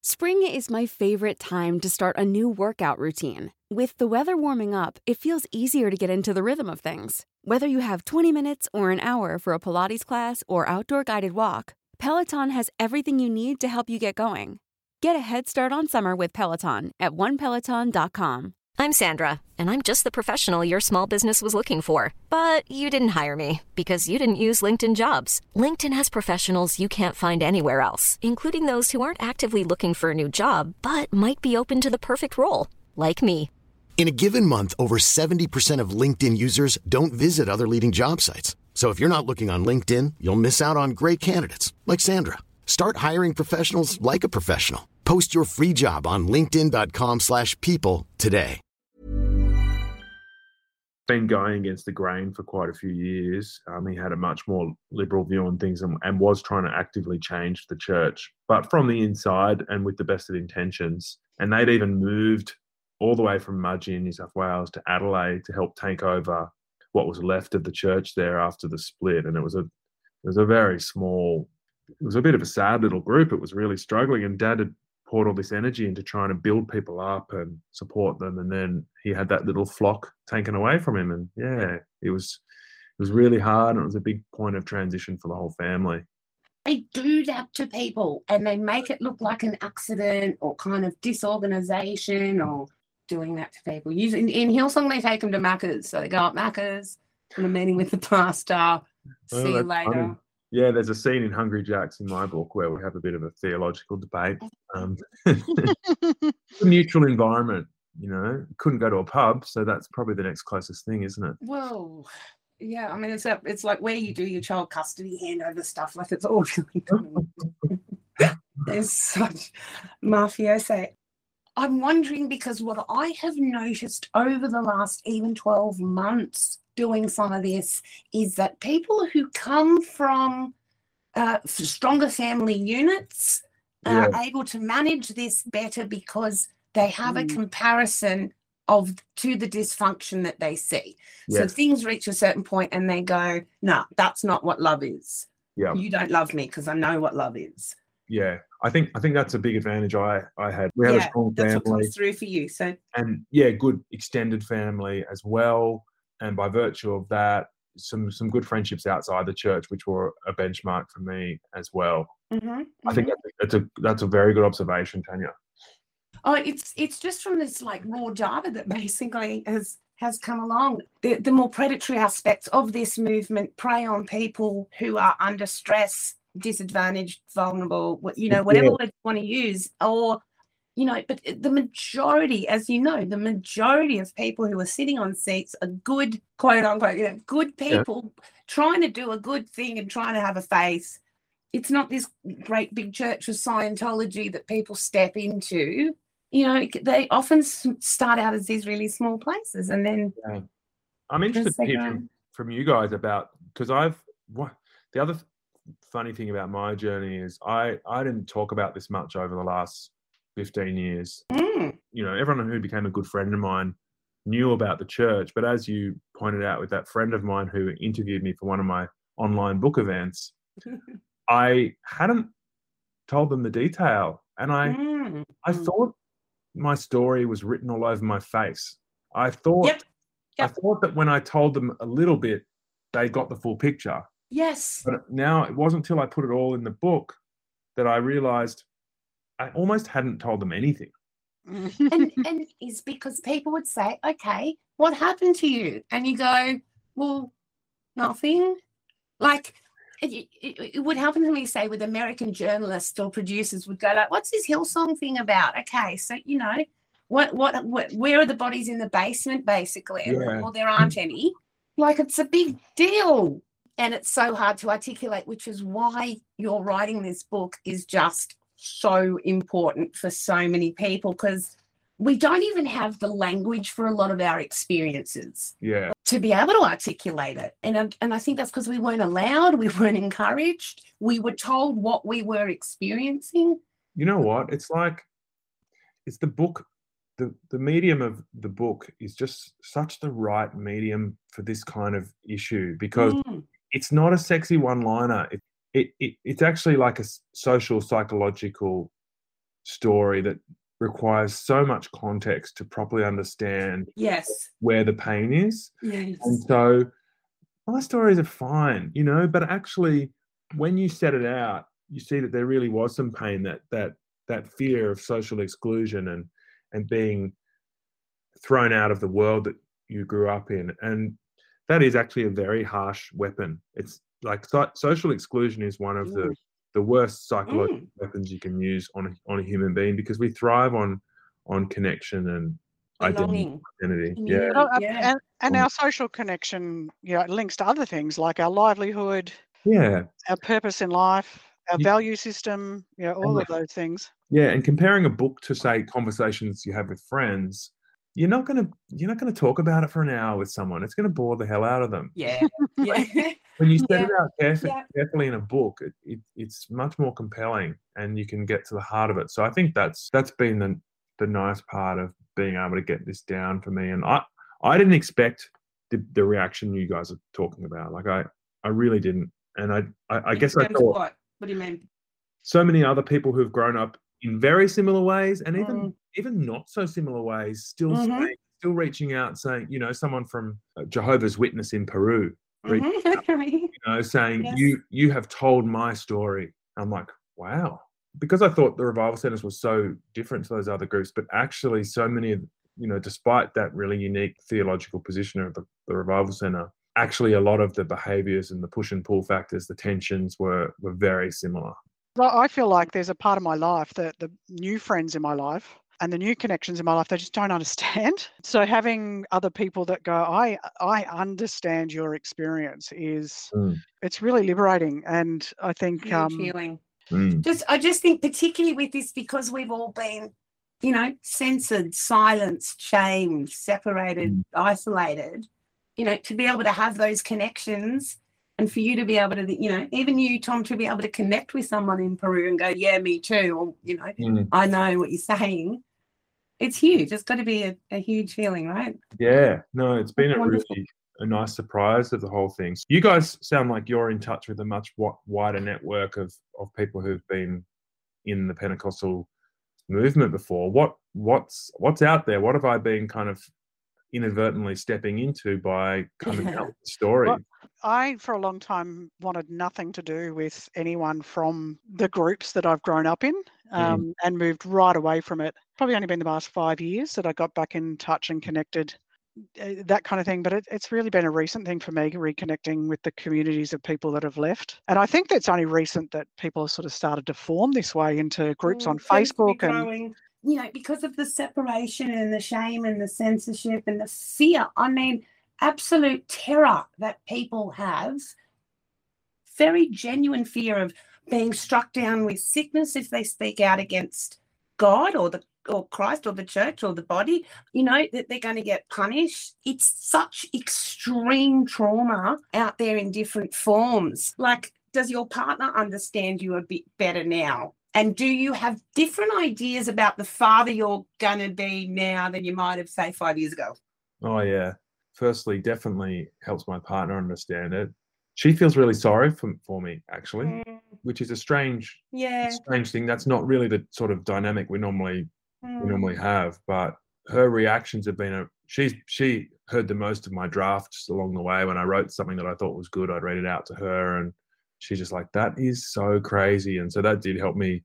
Spring is my favorite time to start a new workout routine. With the weather warming up, it feels easier to get into the rhythm of things. Whether you have 20 minutes or an hour for a Pilates class or outdoor guided walk, Peloton has everything you need to help you get going. Get a head start on summer with Peloton at onepeloton.com. I'm Sandra, and I'm just the professional your small business was looking for. But you didn't hire me because you didn't use LinkedIn Jobs. LinkedIn has professionals you can't find anywhere else, including those who aren't actively looking for a new job but might be open to the perfect role, like me. In a given month, over 70% of LinkedIn users don't visit other leading job sites. So if you're not looking on LinkedIn, you'll miss out on great candidates like Sandra. Start hiring professionals like a professional. Post your free job on linkedin.com/people today. Been going against the grain for quite a few years. He had a much more liberal view on things and was trying to actively change the church, but from the inside and with the best of intentions. And they'd even moved all the way from Mudgee in New South Wales to Adelaide to help take over what was left of the church there after the split. And it was a very small, it was a bit of a sad little group. It was really struggling, and Dad had poured all this energy into trying to build people up and support them, and then he had that little flock taken away from him, and it was really hard, and it was a big point of transition for the whole family. They do that to people, and they make it look like an accident or kind of disorganisation or doing that to people. Usually in Hillsong, they take them to Macca's, so they go up Macca's, have a meeting with the pastor, see you later. Funny. Yeah, there's a scene in Hungry Jack's in my book where we have a bit of a theological debate. Neutral environment, you know. Couldn't go to a pub, so that's probably the next closest thing, isn't it? Well, yeah, I mean, it's like where you do your child custody handover stuff. Like, it's all really common. There's such mafioso. I'm wondering, because what I have noticed over the last even 12 months doing some of this is that people who come from stronger family units are able to manage this better because they have a comparison to the dysfunction that they see. Yes. So things reach a certain point and they go, no, that's not what love is. Yeah. You don't love me because I know what love is. Yeah, I think that's a big advantage I had. We had a strong family. That's what comes through for you. So, and yeah, good extended family as well. And by virtue of that, some good friendships outside the church, which were a benchmark for me as well. Mm-hmm, I think that's a very good observation, Tanya. Oh, it's just from this like raw data that basically has come along. The more predatory aspects of this movement prey on people who are under stress, disadvantaged, vulnerable, you know, whatever word you want to use, or, you know, but the majority, as you know, the majority of people who are sitting on seats are good, quote unquote, you know, good people trying to do a good thing and trying to have a faith. It's not this great big church of Scientology that people step into. You know, they often start out as these really small places, and then I'm interested to hear from you guys about, because the other funny thing about my journey is I didn't talk about this much over the last 15 years. You know, everyone who became a good friend of mine knew about the church, but as you pointed out with that friend of mine who interviewed me for one of my online book events, I hadn't told them the detail, and I thought my story was written all over my face. I thought that when I told them a little bit, they got the full picture. Yes. But now, it wasn't until I put it all in the book that I realized I almost hadn't told them anything. and it's because people would say, okay, what happened to you? And you go, well, nothing. Like, it would happen to me, say, with American journalists or producers would go like, what's this Hillsong thing about? Okay, so, you know, what where are the bodies in the basement, basically? Yeah. Well, there aren't any. Like, it's a big deal. And it's so hard to articulate, which is why you're writing this book is just so important for so many people, because we don't even have the language for a lot of our experiences to be able to articulate it. And I think that's because we weren't allowed, we weren't encouraged, we were told what we were experiencing. You know what? It's like, it's the book, the medium of the book is just such the right medium for this kind of issue, because it's not a sexy one-liner. It's actually like a social, psychological story that requires so much context to properly understand where the pain is. Yes. And so my stories are fine, you know, but actually when you set it out, you see that there really was some pain, that fear of social exclusion and being thrown out of the world that you grew up in. And that is actually a very harsh weapon. It's like social exclusion is one of the worst psychological weapons you can use on a human being, because we thrive on connection and identity. Yeah. And our social connection, you know, it links to other things like our livelihood, our purpose in life, our value system, you know, all of those things. Yeah, and comparing a book to, say, conversations you have with friends, you're not going to talk about it for an hour with someone. It's going to bore the hell out of them. Yeah. When you set it out carefully in a book, it's much more compelling, and you can get to the heart of it. So I think that's been the nice part of being able to get this down for me. And I didn't expect the reaction you guys are talking about. Like I really didn't. And I guess I thought. What do you mean? So many other people who've grown up in very similar ways, and even not so similar ways, still still reaching out, saying, you know, someone from Jehovah's Witness in Peru, out, you know, saying you have told my story. I'm like, wow, because I thought the Revival Centres were so different to those other groups, but actually, so many, you know, despite that really unique theological position of the Revival Centre, actually a lot of the behaviours and the push and pull factors, the tensions were very similar. I feel like there's a part of my life that the new friends in my life and the new connections in my life, they just don't understand. So having other people that go, I understand your experience is, it's really liberating. And I think... healing. I just think particularly with this, because we've all been, you know, censored, silenced, shamed, separated, isolated, you know, to be able to have those connections and for you to be able to, you know, even you, Tom, to be able to connect with someone in Peru and go, yeah, me too, or, you know, I know what you're saying. It's huge. It's got to be a huge feeling, right? Yeah. No, it's been a nice surprise of the whole thing. You guys sound like you're in touch with a much wider network of people who've been in the Pentecostal movement before. What's out there? What have I been kind of inadvertently stepping into by coming out with the story? Well, I, for a long time, wanted nothing to do with anyone from the groups that I've grown up in and moved right away from it. Probably only been the last 5 years that I got back in touch and connected, that kind of thing. But it's really been a recent thing for me, reconnecting with the communities of people that have left. And I think that's only recent that people have sort of started to form this way into groups on Facebook and, you know, because of the separation and the shame and the censorship and the fear, I mean, absolute terror that people have, very genuine fear of being struck down with sickness if they speak out against God or Christ or the church or the body, you know, that they're going to get punished. It's such extreme trauma out there in different forms. Like, does your partner understand you a bit better now? And do you have different ideas about the father you're going to be now than you might have, say, 5 years ago? Oh, yeah. Firstly, definitely helps my partner understand it. She feels really sorry for me, actually, which is a strange thing. That's not really the sort of dynamic we normally have, but her reactions have been she heard the most of my drafts along the way. When I wrote something that I thought was good, I'd read it out to her and she's just like, that is so crazy. And so that did help me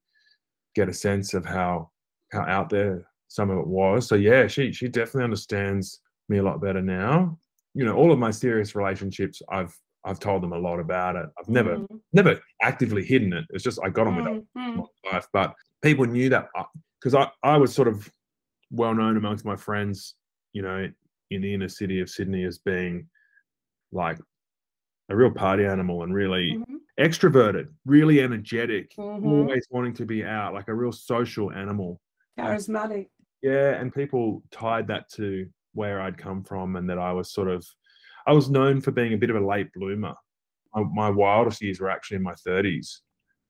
get a sense of how out there some of it was. So yeah, she definitely understands me a lot better now. You know, all of my serious relationships, I've told them a lot about it. I've never actively hidden it. It's just I got on with it my life. But people knew that because I was sort of well known amongst my friends, you know, in the inner city of Sydney as being like a real party animal and really extroverted, really energetic, always wanting to be out, like a real social animal. Charismatic. Yeah, and people tied that to where I'd come from and that I was known for being a bit of a late bloomer. My wildest years were actually in my 30s.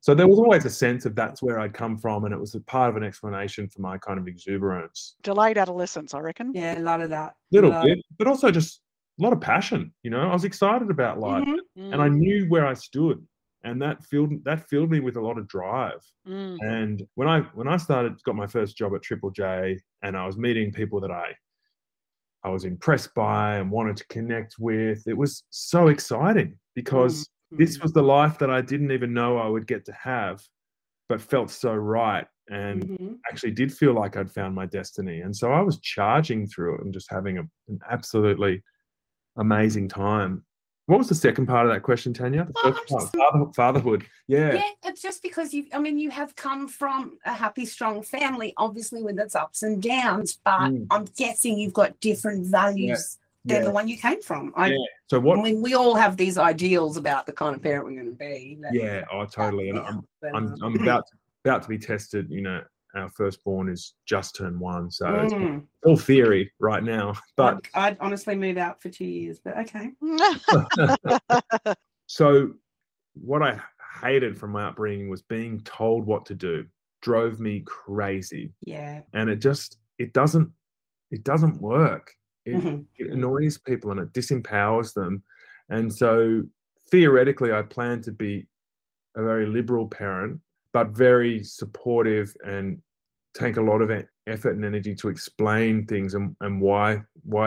So there was always a sense of that's where I'd come from, and it was a part of an explanation for my kind of exuberance. Delayed adolescence, I reckon. Yeah, a lot of that. A little bit, but also just a lot of passion, you know. I was excited about life and I knew where I stood, and that filled me with a lot of drive. And when I got my first job at Triple J and I was meeting people that I was impressed by and wanted to connect with, it was so exciting because this was the life that I didn't even know I would get to have, but felt so right and actually did feel like I'd found my destiny. And so I was charging through it and just having an absolutely amazing time. What was the second part of that question, Tanya? Fatherhood. Yeah. Yeah, it's just because you have come from a happy, strong family, obviously with its ups and downs, but I'm guessing you've got different values than the one you came from. We all have these ideals about the kind of parent we're going to be. Yeah, totally. And I'm about to be tested, you know. Our firstborn is just turned one, so it's all theory right now. But I'd honestly move out for 2 years, but okay. So what I hated from my upbringing was being told what to do. Drove me crazy. Yeah. And it doesn't work. It annoys people and it disempowers them. And so theoretically I planned to be a very liberal parent, but very supportive and take a lot of effort and energy to explain things and why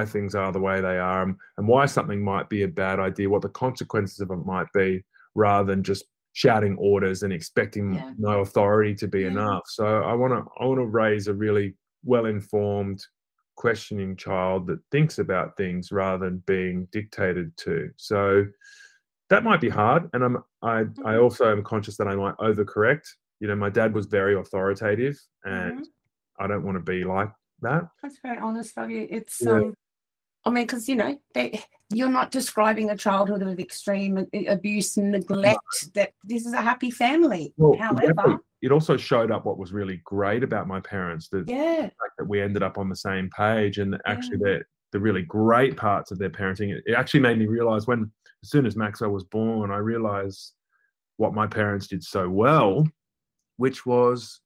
things are the way they are and why something might be a bad idea, what the consequences of it might be, rather than just shouting orders and expecting no authority to be enough. So I want to raise a really well-informed, questioning child that thinks about things rather than being dictated to. So that might be hard. And I also am conscious that I might overcorrect. You know, my dad was very authoritative, and I don't want to be like that. That's very honest of you. It's I mean, because, you know, you're not describing a childhood of extreme abuse and neglect. That this is a happy family. Well, however, it also showed up what was really great about my parents, the fact that we ended up on the same page, and actually the really great parts of their parenting. It actually made me realise as soon as Maxwell was born, I realised what my parents did so well, which was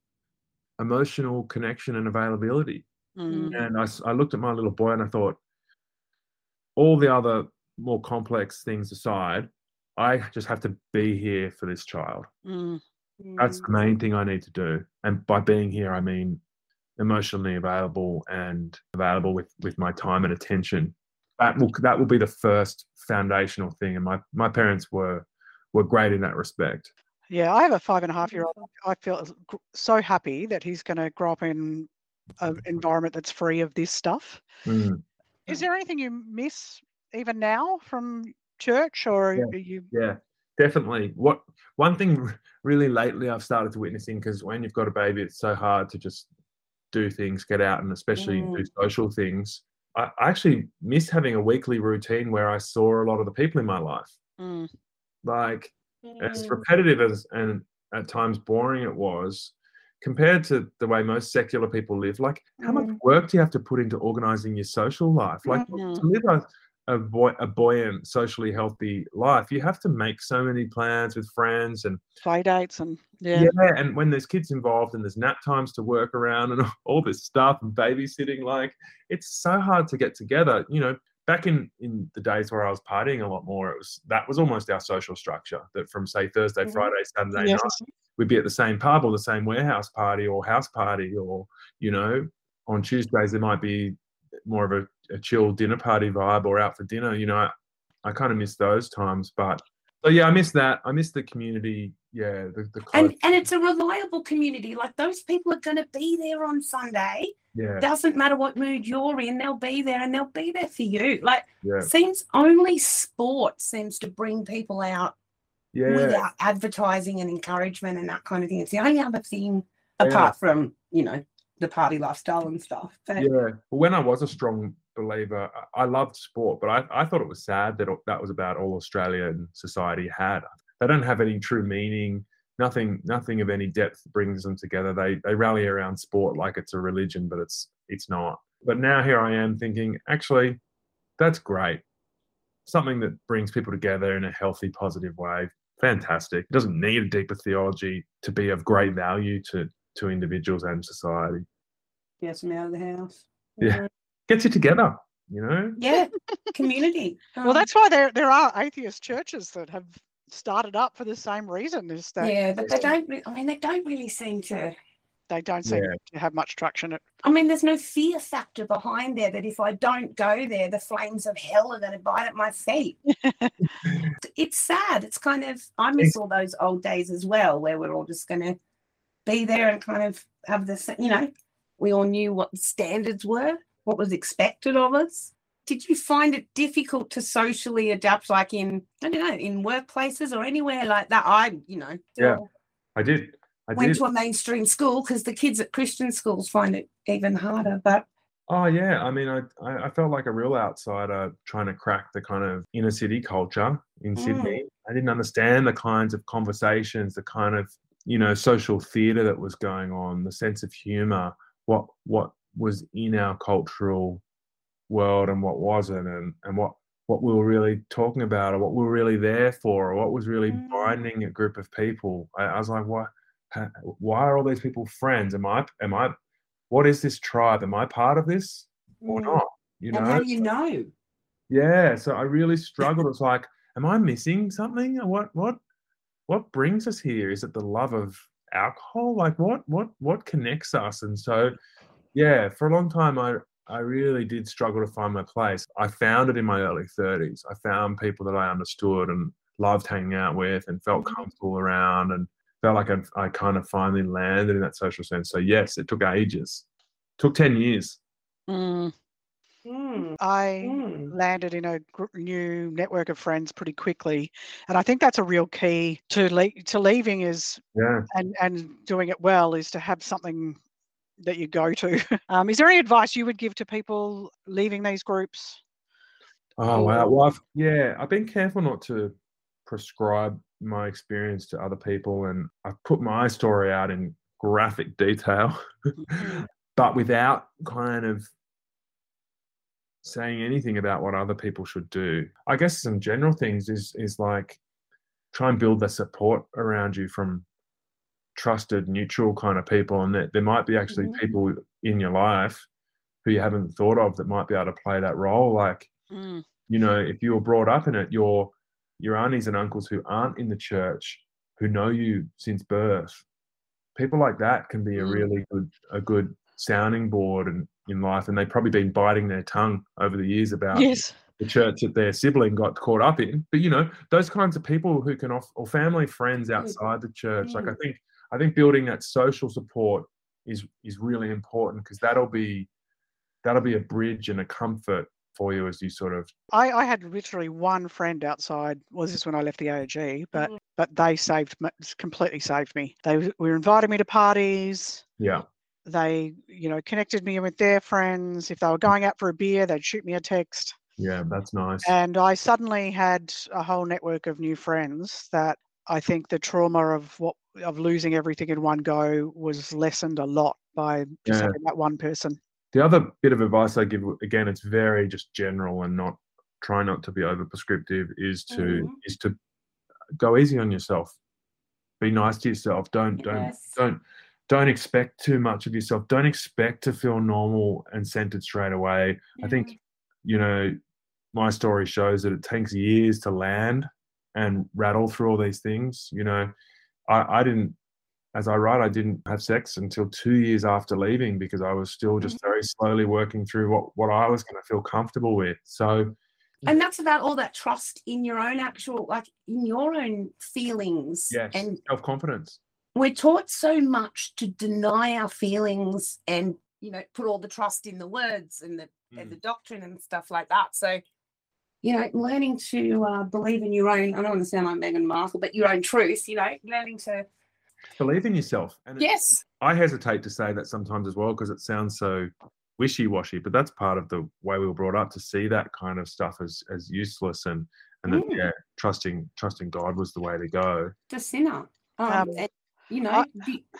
emotional connection and availability. And I looked at my little boy and I thought, all the other more complex things aside, I just have to be here for this child. That's the main thing I need to do. And by being here, I mean emotionally available and available with my time and attention. That will be the first foundational thing. And my parents were great in that respect. Yeah, I have a 5.5-year-old. I feel so happy that he's going to grow up in an environment that's free of this stuff. Is there anything you miss even now from church, or you? Yeah, definitely. One thing really lately I've started to witnessing, because when you've got a baby, it's so hard to just do things, get out, and especially do social things. I actually miss having a weekly routine where I saw a lot of the people in my life. Like, as repetitive as and at times boring it was, compared to the way most secular people live, like how much work do you have to put into organising your social life? Like to live a buoyant, socially healthy life, you have to make so many plans with friends and play dates and and when there's kids involved and there's nap times to work around and all this stuff and babysitting, like it's so hard to get together. You know, back in the days where I was partying a lot more, that was almost our social structure, that from say Thursday, Friday, Saturday night, we'd be at the same pub or the same warehouse party or house party, or, you know, on Tuesdays there might be more of a chill dinner party vibe or out for dinner. You know, I kind of miss those times. But so yeah, I miss that. I miss the community. Yeah. The and it's a reliable community. Like those people are going to be there on Sunday. Yeah. Doesn't matter what mood you're in, they'll be there, and they'll be there for you. Like seems only sport seems to bring people out without advertising and encouragement and that kind of thing. It's the only other thing apart from, you know, the party lifestyle and stuff. But when I was a strong believer, I loved sport, but I thought it was sad that was about all Australian society had. They don't have any true meaning. Nothing of any depth brings them together. They rally around sport like it's a religion, but it's not. But now here I am thinking, actually, that's great. Something that brings people together in a healthy, positive way. Fantastic. It doesn't need a deeper theology to be of great value to individuals and society. Gets them out of the house. Yeah. Gets you together, you know? Yeah. Community. Well, that's why there are atheist churches that have started up for the same reason, is that but they don't really seem to have much traction. I mean, there's no fear factor behind there, that if I don't go there, the flames of hell are going to bite at my feet. It's sad. It's kind of, I miss all those old days as well, where we're all just going to be there and kind of have this, you know, we all knew what the standards were, what was expected of us. Did you find it difficult to socially adapt, like in, I don't know, in workplaces or anywhere like that? I went to a mainstream school, because the kids at Christian schools find it even harder. But I mean, I felt like a real outsider trying to crack the kind of inner city culture in Sydney. I didn't understand the kinds of conversations, the kind of, you know, social theatre that was going on, the sense of humour, what was in our cultural world and what wasn't, and what we were really talking about, or what we were really there for, or what was really binding a group of people. I was like, why are all these people friends? Am I what is this tribe? Am I part of this or not? You know, and how do you know? Yeah, so I really struggled. It's like, am I missing something? What brings us here? Is it the love of alcohol? Like what connects us? And so yeah, for a long time I really did struggle to find my place. I found it in my early 30s. I found people that I understood and loved hanging out with and felt comfortable around, and felt like I kind of finally landed in that social sense. So yes, it took ages. It took 10 years. I landed in a new network of friends pretty quickly, and I think that's a real key to leaving is and doing it well is to have something that you go to. Is there any advice you would give to people leaving these groups? Oh wow! Well, I've been careful not to prescribe my experience to other people, and I've put my story out in graphic detail, but without kind of saying anything about what other people should do. I guess some general things is like try and build the support around you from trusted, neutral kind of people, and that there might be actually people in your life who you haven't thought of that might be able to play that role. Like, you know, if you were brought up in it, your aunties and uncles who aren't in the church, who know you since birth, people like that can be a really good sounding board and in life, and they've probably been biting their tongue over the years about the church that their sibling got caught up in. But you know, those kinds of people who can offer, or family, friends outside the church. Like I think building that social support is really important, because that'll be a bridge and a comfort for you as you sort of. I had literally one friend outside. Was this when I left the AOG? But they completely saved me. They were inviting me to parties. Yeah. They, you know, connected me with their friends. If they were going out for a beer, they'd shoot me a text. Yeah, that's nice. And I suddenly had a whole network of new friends that I think the trauma of losing everything in one go was lessened a lot by just having that one person. The other bit of advice I give, again, it's very just general and try not to be over prescriptive, is to go easy on yourself. Be nice to yourself. Don't expect too much of yourself. Don't expect to feel normal and centered straight away. Yeah. I think, you know, my story shows that it takes years to land and rattle through all these things. You know, I didn't have sex until 2 years after leaving, because I was still just very slowly working through what I was going to feel comfortall with. So. And that's about all that trust in your own in your own feelings. Yes, and self-confidence. We're taught so much to deny our feelings and, you know, put all the trust in the words and the doctrine and stuff like that. So, you know, learning to believe in your own, I don't want to sound like Meghan Markle, but your own truth, you know, learning to believe in yourself. And I hesitate to say that sometimes as well, because it sounds so wishy-washy, but that's part of the way we were brought up to see that kind of stuff as useless and that, trusting God was the way to go. The sinner. You know,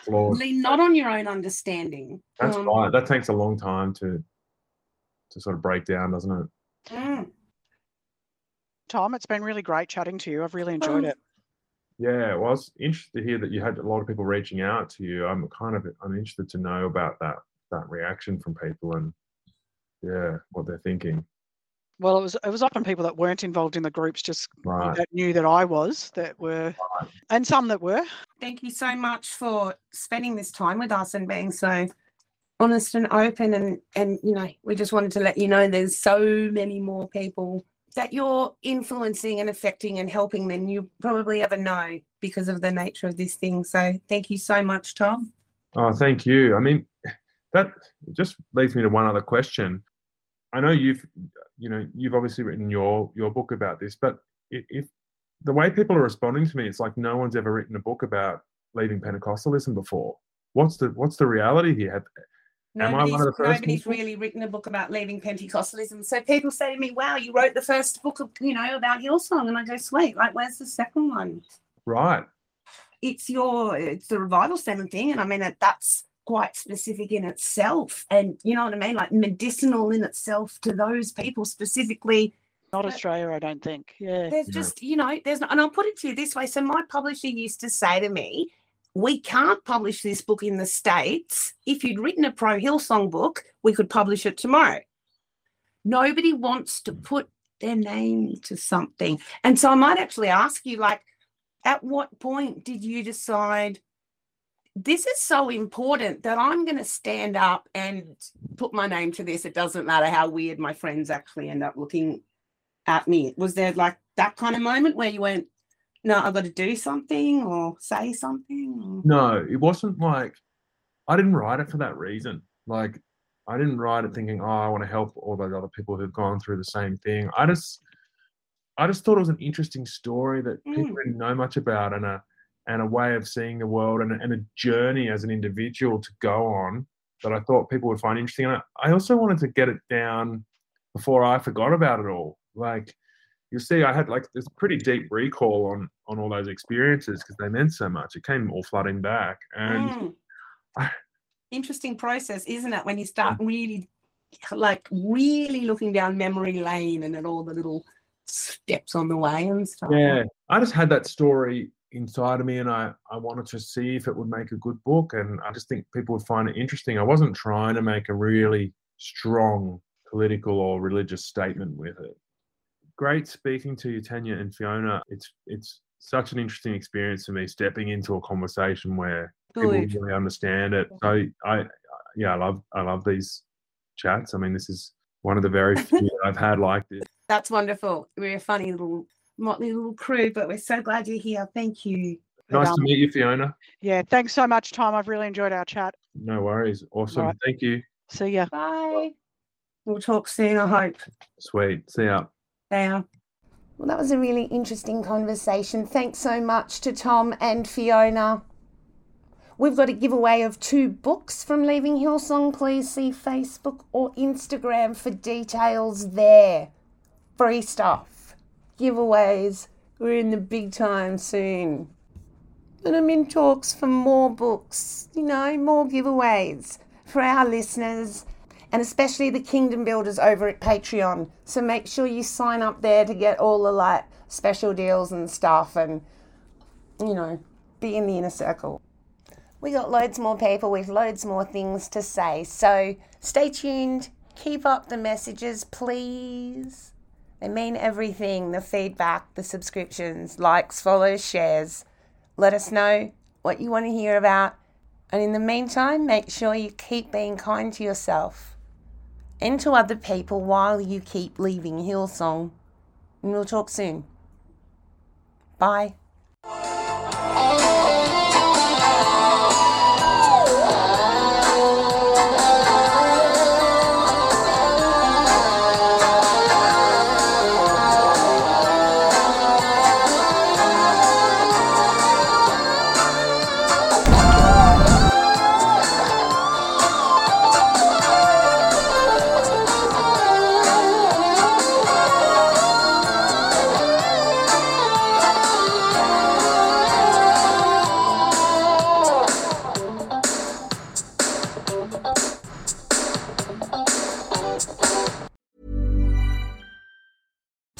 lean not on your own understanding. That's right. That takes a long time to sort of break down, doesn't it? Tom, it's been really great chatting to you. I've really enjoyed it. Yeah, well, I was interested to hear that you had a lot of people reaching out to you. I'm interested to know about that reaction from people and what they're thinking. Well, it was often people that weren't involved in the groups, just that knew that I was, that were, and some that were. Thank you so much for spending this time with us and being so honest and open. And you know, we just wanted to let you know there's so many more people that you're influencing and affecting and helping than you probably ever know because of the nature of this thing. So thank you so much, Tom. Oh, thank you. I mean, that just leads me to one other question. I know you've obviously written your book about this, but if the way people are responding to me, it's like no one's ever written a book about leaving Pentecostalism before. What's the reality here? Nobody's really written a book about leaving Pentecostalism. So people say to me, "Wow, you wrote the first book of, you know, about Hillsong," and I go, "Sweet, like where's the second one?" Right. It's the Revival Centre thing, and I mean that's quite specific in itself, and you know what I mean, like medicinal in itself to those people specifically. Not Australia, I don't think. Yeah, there's just, you know, there's not, and I'll put it to you this way. So my publisher used to say to me, "We can't publish this book in the States. If you'd written a pro Hillsong book, we could publish it tomorrow." Nobody wants to put their name to something, and so I might actually ask you, like, at what point did you decide? This is so important that I'm going to stand up and put my name to this. It doesn't matter how weird my friends actually end up looking at me. Was there like that kind of moment where you went, no, I've got to do something or say something? No, it wasn't like I didn't write it for that reason. Like I didn't write it thinking, oh, I want to help all those other people who've gone through the same thing. I just thought it was an interesting story that people didn't know much about, and a way of seeing the world and a journey as an individual to go on that I thought people would find interesting. And I also wanted to get it down before I forgot about it all. Like, you see, I had like this pretty deep recall on all those experiences because they meant so much. It came all flooding back. And interesting process, isn't it? When you start really looking down memory lane and at all the little steps on the way and stuff. Yeah, I just had that story inside of me, and I wanted to see if it would make a good book, and I just think people would find it interesting. I wasn't trying to make a really strong political or religious statement with it. Great speaking to you, Tanya and Fiona. It's such an interesting experience for me, stepping into a conversation where people really understand it. So I love these chats. I mean, this is one of the very few that I've had like this. That's wonderful. We're a funny little motley little crew, but we're so glad you're here. Thank you. Nice to meet you, Fiona. Yeah, thanks so much, Tom. I've really enjoyed our chat. No worries. Awesome. Right. Thank you. See ya. Bye. We'll talk soon, I hope. Sweet. See ya. Yeah. Well, that was a really interesting conversation. Thanks so much to Tom and Fiona. We've got a giveaway of 2 books from Leaving Hillsong. Please see Facebook or Instagram for details there. Free stuff. Giveaways. We're in the big time soon. And I'm in talks for more books, more giveaways for our listeners, and especially the Kingdom Builders over at Patreon. So make sure you sign up there to get all the special deals and stuff and, be in the inner circle. We got loads more people with loads more things to say. So stay tuned. Keep up the messages, please. They mean everything, the feedback, the subscriptions, likes, follows, shares. Let us know what you want to hear about. And in the meantime, make sure you keep being kind to yourself and to other people while you keep leaving Hillsong. And we'll talk soon. Bye.